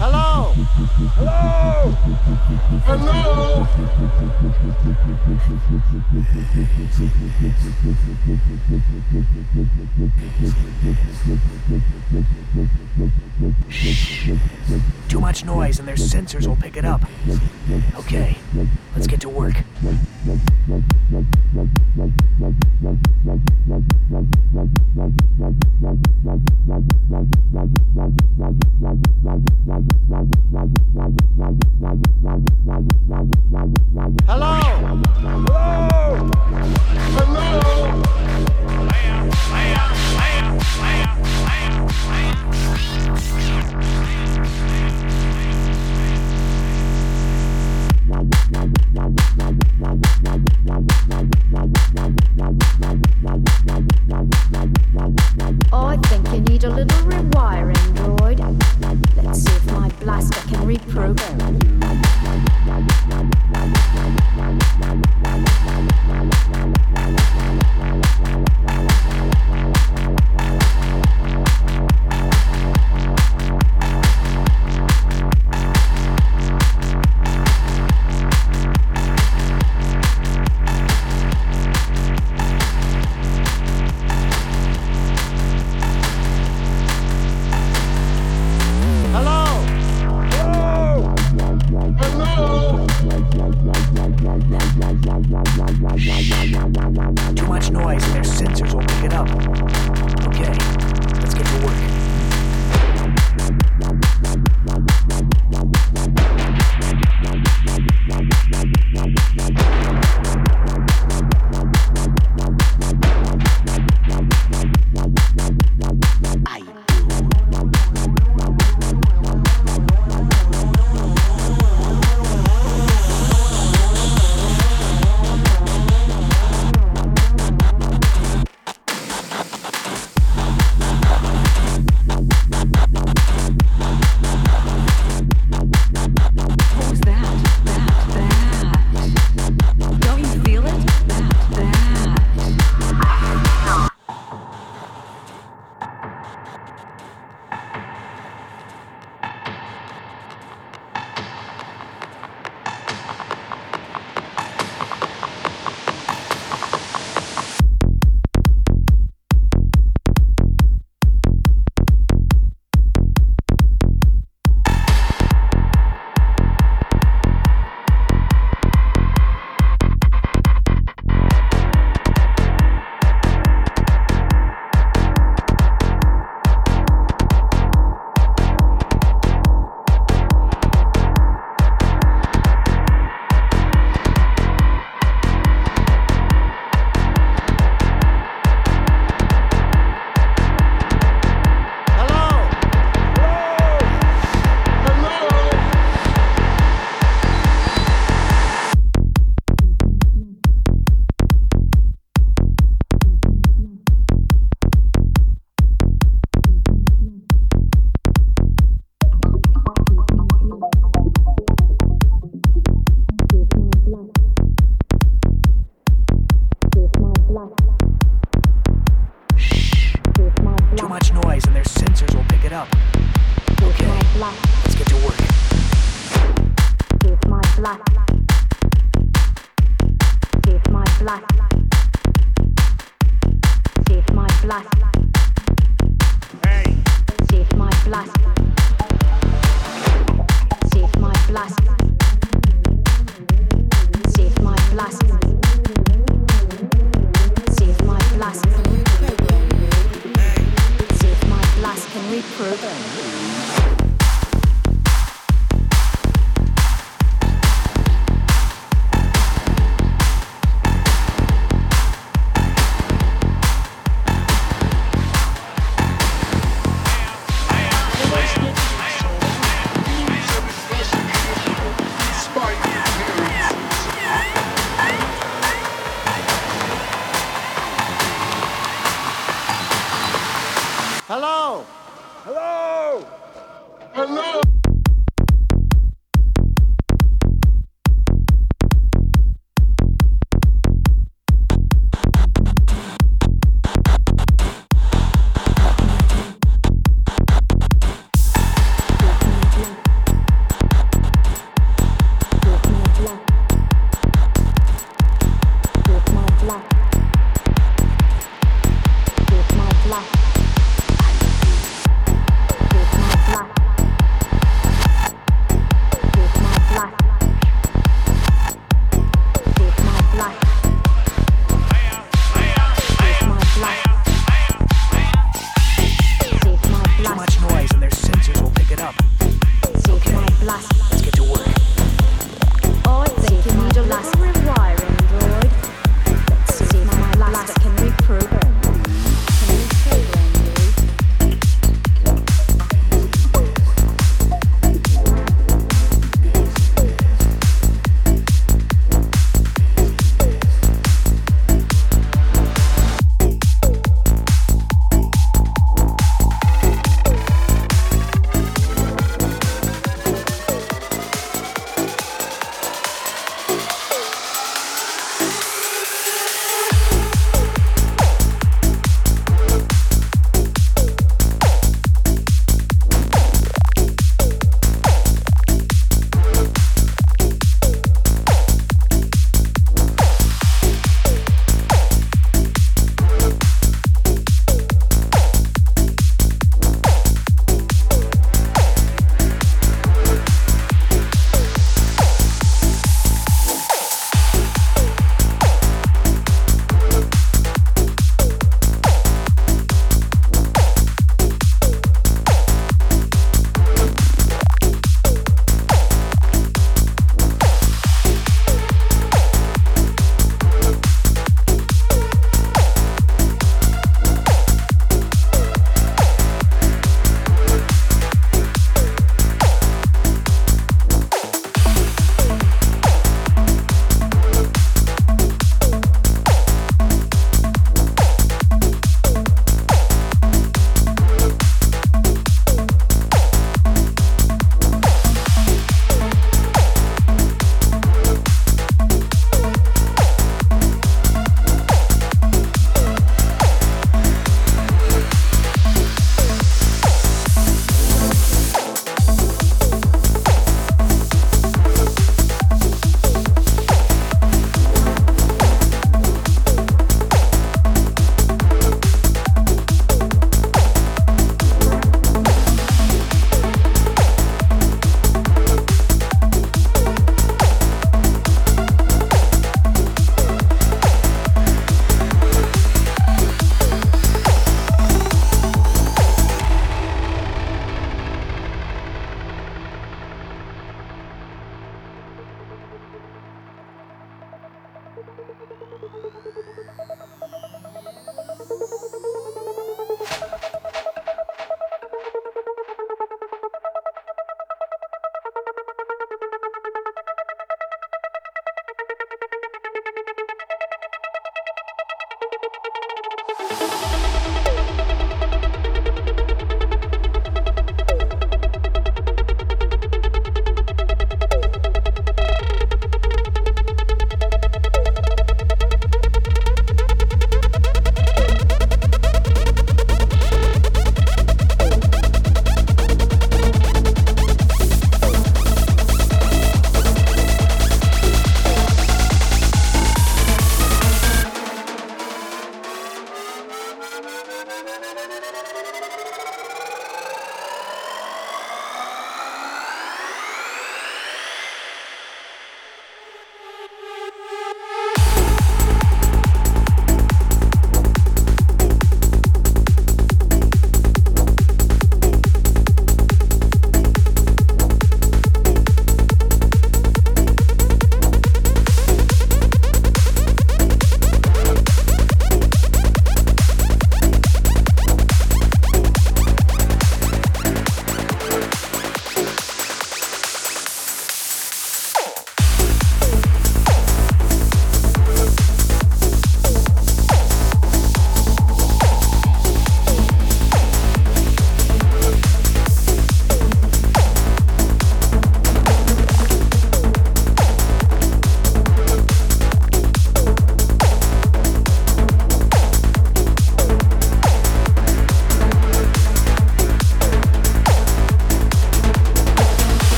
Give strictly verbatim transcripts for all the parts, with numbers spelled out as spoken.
Hello! Hello! Hello! Shh! Too much noise and their sensors will pick it up. Okay, let's get to work.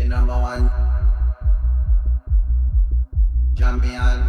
the number one champion.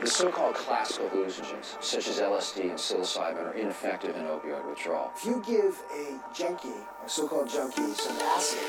The so-called classical hallucinogens, such as L S D and psilocybin, are ineffective in opioid withdrawal. If you give a junkie, a so-called junkie, some acid,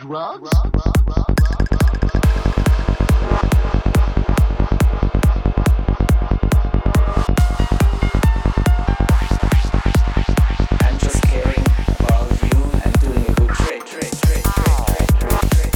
drugs? I'm just caring about you and doing a good trade, trade, trade, trade, trade, trade, trade.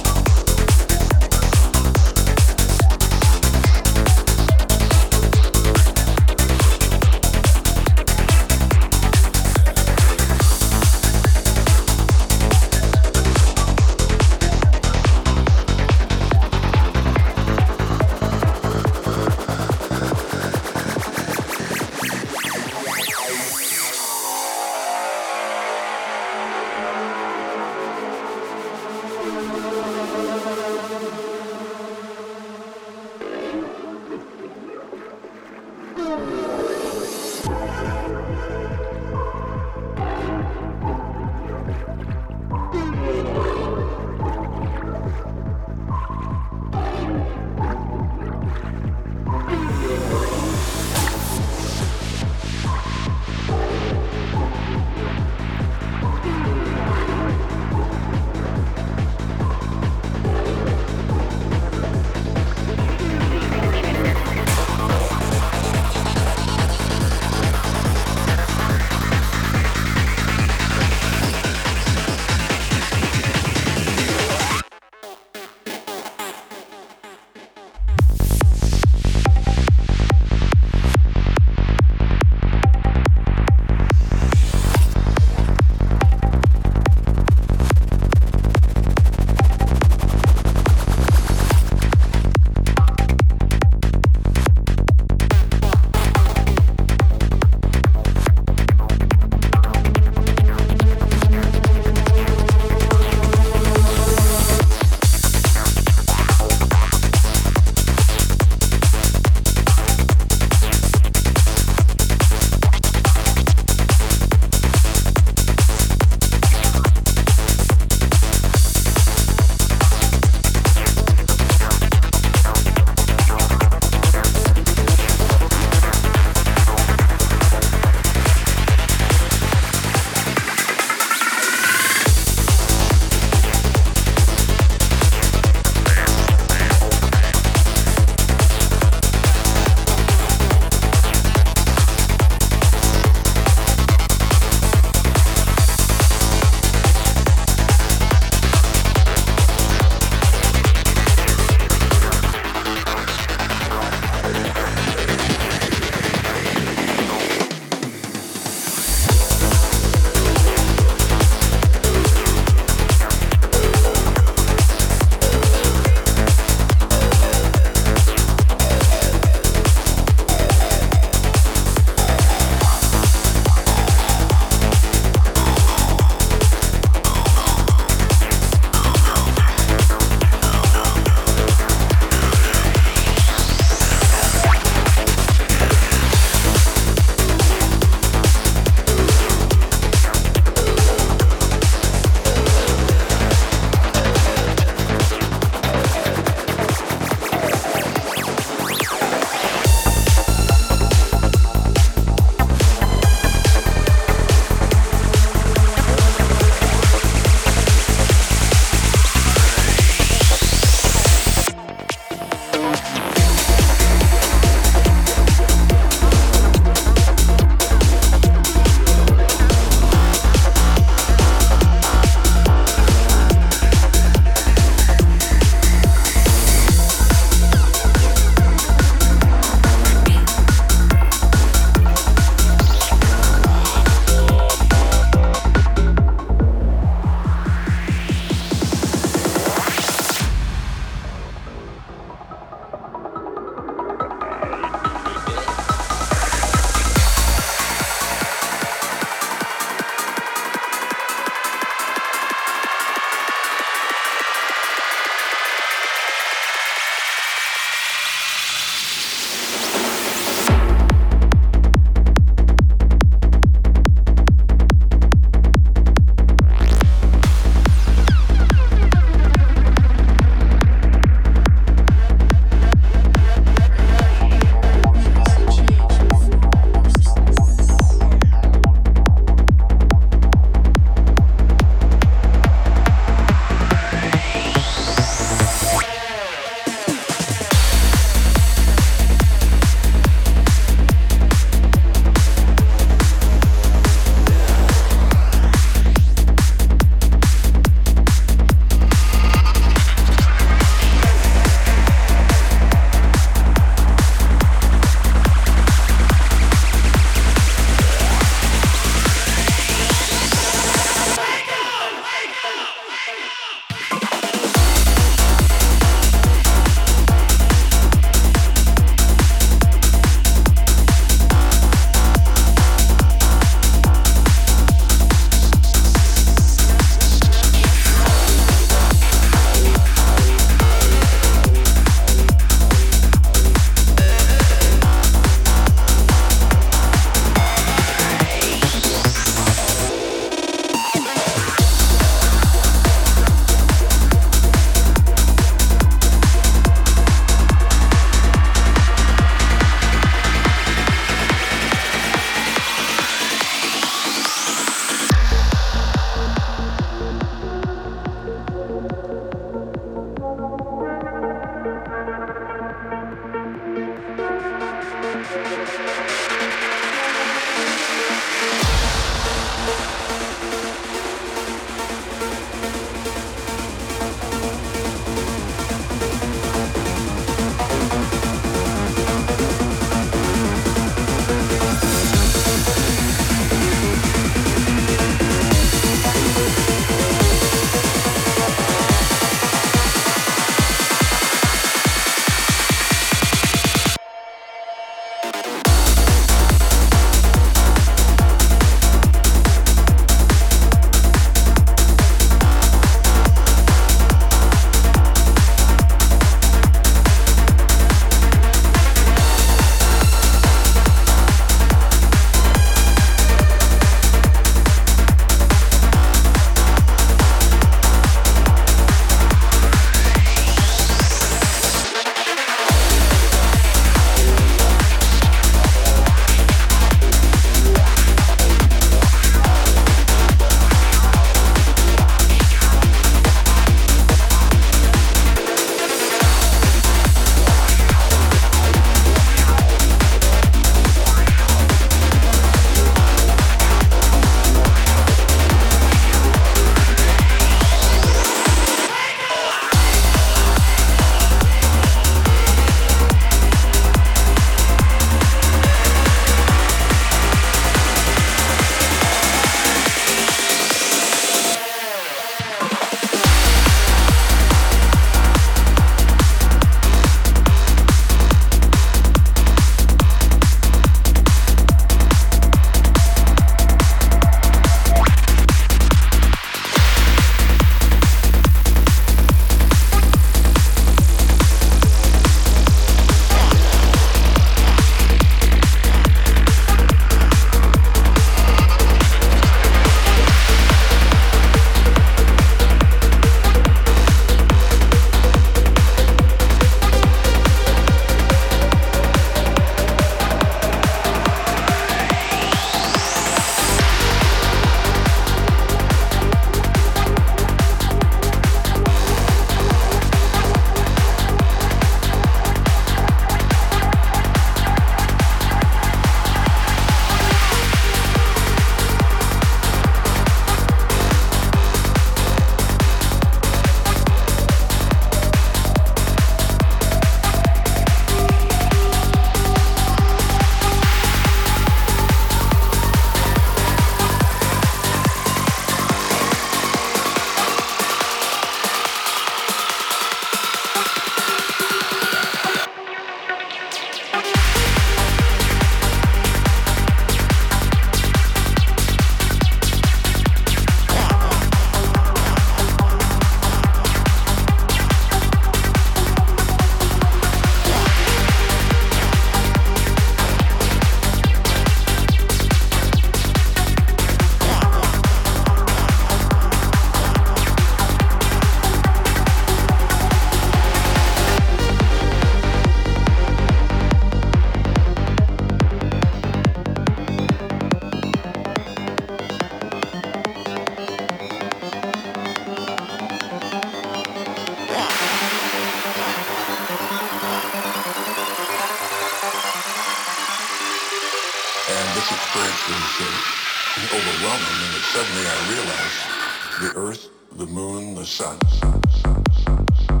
overwhelming, and that suddenly I realized the earth, the moon, the sun, sun, sun, sun, sun.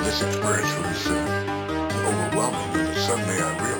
This experience was uh, overwhelming, and suddenly I realized